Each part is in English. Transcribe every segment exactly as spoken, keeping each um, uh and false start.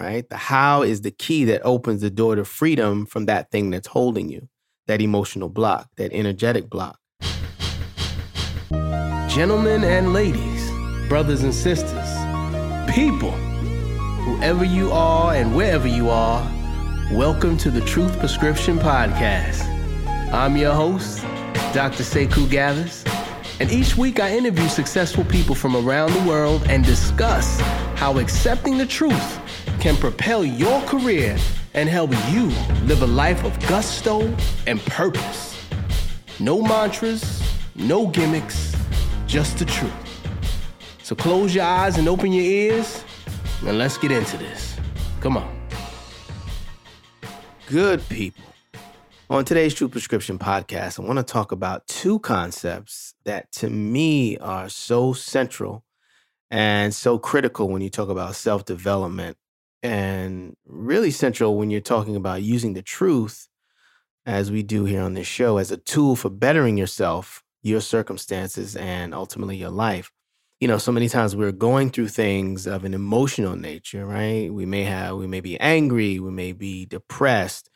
Right? The how is the key that opens the door to freedom from that thing that's holding you, that emotional block, that energetic block. Gentlemen and ladies, brothers and sisters, people, whoever you are and wherever you are, welcome to the Truth Prescription Podcast. I'm your host, Doctor Sekou Gathers, and each week I interview successful people from around the world and discuss how accepting the truth can propel your career and help you live a life of gusto and purpose. No mantras, no gimmicks, just the truth. So close your eyes and open your ears, and let's get into this. Come on. Good people. On today's Truth Prescription Podcast, I want to talk about two concepts that to me are so central and so critical when you talk about self-development, and really central when you're talking about using the truth, as we do here on this show, as a tool for bettering yourself, your circumstances, and ultimately your life. You know, so many times we're going through things of an emotional nature, right? We may have, we may be angry, we may be depressed,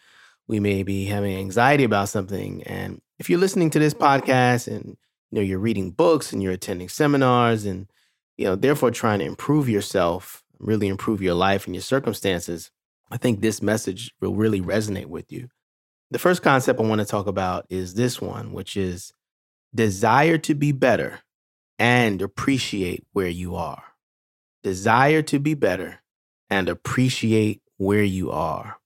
we may be having anxiety about something. And if you're listening to this podcast and, you know, you're reading books and you're attending seminars and, you know, therefore trying to improve yourself, really improve your life and your circumstances, I think this message will really resonate with you. The first concept I want to talk about is this one, which is desire to be better and appreciate where you are. Desire to be better and appreciate where you are.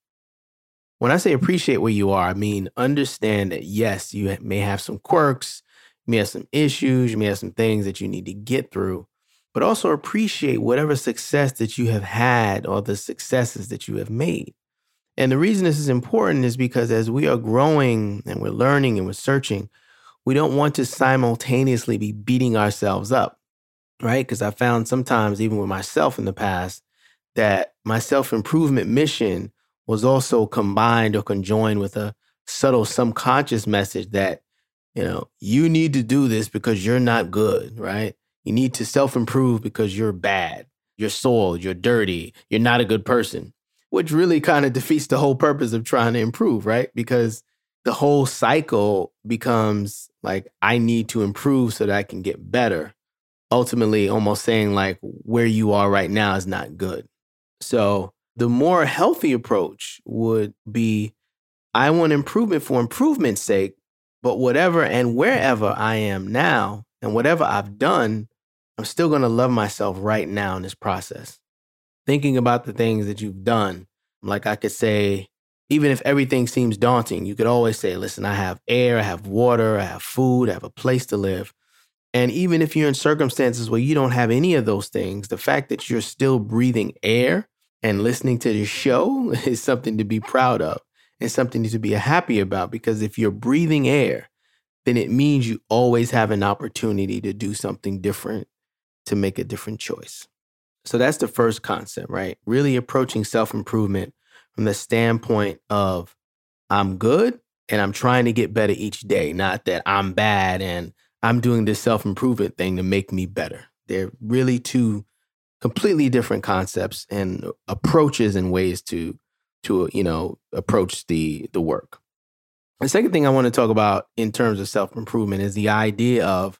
When I say appreciate where you are, I mean understand that, yes, you may have some quirks, you may have some issues, you may have some things that you need to get through, but also appreciate whatever success that you have had or the successes that you have made. And the reason this is important is because as we are growing and we're learning and we're searching, we don't want to simultaneously be beating ourselves up, right? Because I found sometimes, even with myself in the past, that my self-improvement mission was also combined or conjoined with a subtle subconscious message that, you know, you need to do this because you're not good, right? You need to self-improve because you're bad, you're soiled, you're dirty, you're not a good person, which really kind of defeats the whole purpose of trying to improve, right? Because the whole cycle becomes like, I need to improve so that I can get better. Ultimately, almost saying like, where you are right now is not good. So the more healthy approach would be, I want improvement for improvement's sake, but whatever and wherever I am now and whatever I've done, I'm still going to love myself right now in this process. Thinking about the things that you've done, like I could say, even if everything seems daunting, you could always say, listen, I have air, I have water, I have food, I have a place to live. And even if you're in circumstances where you don't have any of those things, the fact that you're still breathing air and listening to this show is something to be proud of and something to be happy about, because if you're breathing air, then it means you always have an opportunity to do something different, to make a different choice. So that's the first concept, right? Really approaching self-improvement from the standpoint of I'm good and I'm trying to get better each day, not that I'm bad and I'm doing this self-improvement thing to make me better. They're really two completely different concepts and approaches and ways to, to you know, approach the, the work. The second thing I want to talk about in terms of self-improvement is the idea of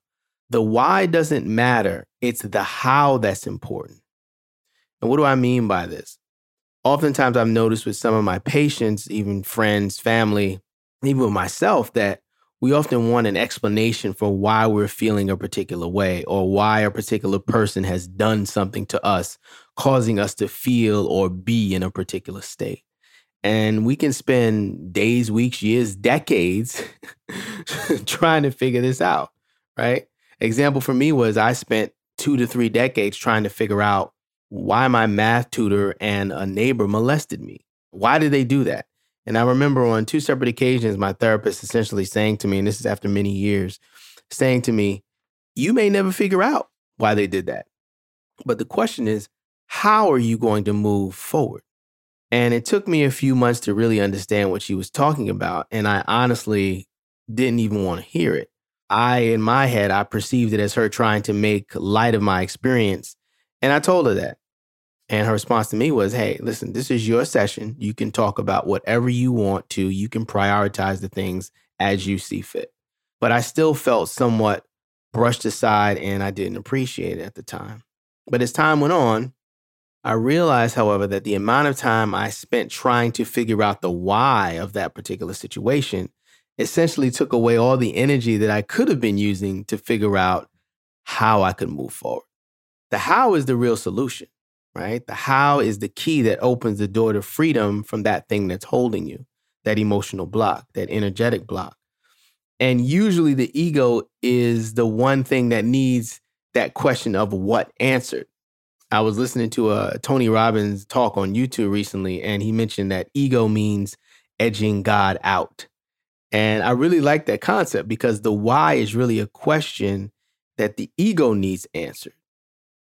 the why doesn't matter. It's the how that's important. And what do I mean by this? Oftentimes I've noticed with some of my patients, even friends, family, even with myself, that we often want an explanation for why we're feeling a particular way or why a particular person has done something to us, causing us to feel or be in a particular state. And we can spend days, weeks, years, decades trying to figure this out, right? Example for me was I spent two to three decades trying to figure out why my math tutor and a neighbor molested me. Why did they do that? And I remember on two separate occasions, my therapist essentially saying to me, and this is after many years, saying to me, you may never figure out why they did that. But the question is, how are you going to move forward? And it took me a few months to really understand what she was talking about. And I honestly didn't even want to hear it. I, in my head, I perceived it as her trying to make light of my experience. And I told her that. And her response to me was, hey, listen, this is your session. You can talk about whatever you want to. You can prioritize the things as you see fit. But I still felt somewhat brushed aside, and I didn't appreciate it at the time. But as time went on, I realized, however, that the amount of time I spent trying to figure out the why of that particular situation essentially took away all the energy that I could have been using to figure out how I could move forward. The how is the real solution, right? The how is the key that opens the door to freedom from that thing that's holding you, that emotional block, that energetic block. And usually the ego is the one thing that needs that question of what answered. I was listening to a Tony Robbins talk on YouTube recently, and he mentioned that ego means edging God out. And I really like that concept because the why is really a question that the ego needs answered.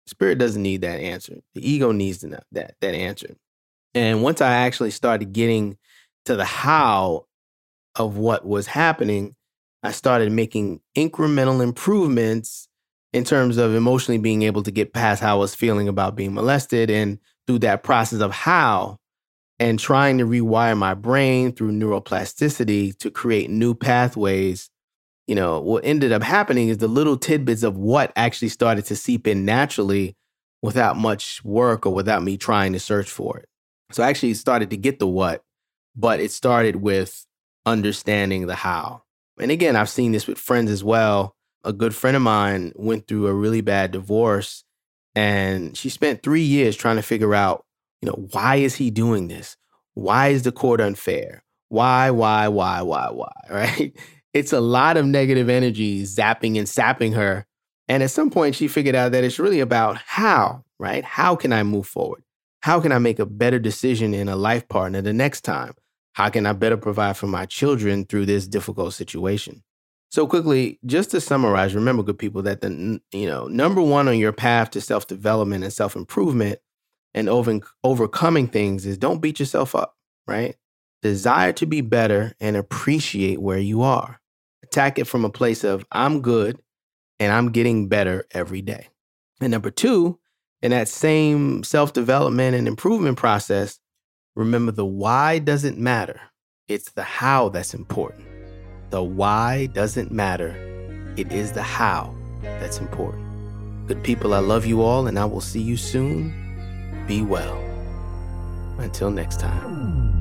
Spirit doesn't need that answer. The ego needs to know that, that answer. And once I actually started getting to the how of what was happening, I started making incremental improvements in terms of emotionally being able to get past how I was feeling about being molested. And through that process of how and trying to rewire my brain through neuroplasticity to create new pathways, you know, what ended up happening is the little tidbits of what actually started to seep in naturally without much work or without me trying to search for it. So I actually started to get the what, but it started with understanding the how. And again, I've seen this with friends as well. A good friend of mine went through a really bad divorce, and she spent three years trying to figure out, you know, why is he doing this? Why is the court unfair? Why, why, why, why, why, right? It's a lot of negative energy zapping and sapping her. And at some point, she figured out that it's really about how, right? How can I move forward? How can I make a better decision in a life partner the next time? How can I better provide for my children through this difficult situation? So quickly, just to summarize, remember, good people, that the you know number one on your path to self-development and self-improvement and over, overcoming things is don't beat yourself up, right? Desire to be better and appreciate where you are. Attack it from a place of I'm good and I'm getting better every day. And number two, in that same self-development and improvement process, remember the why doesn't matter. It's the how that's important. The why doesn't matter. It is the how that's important. Good people, I love you all, and I will see you soon. Be well. Until next time.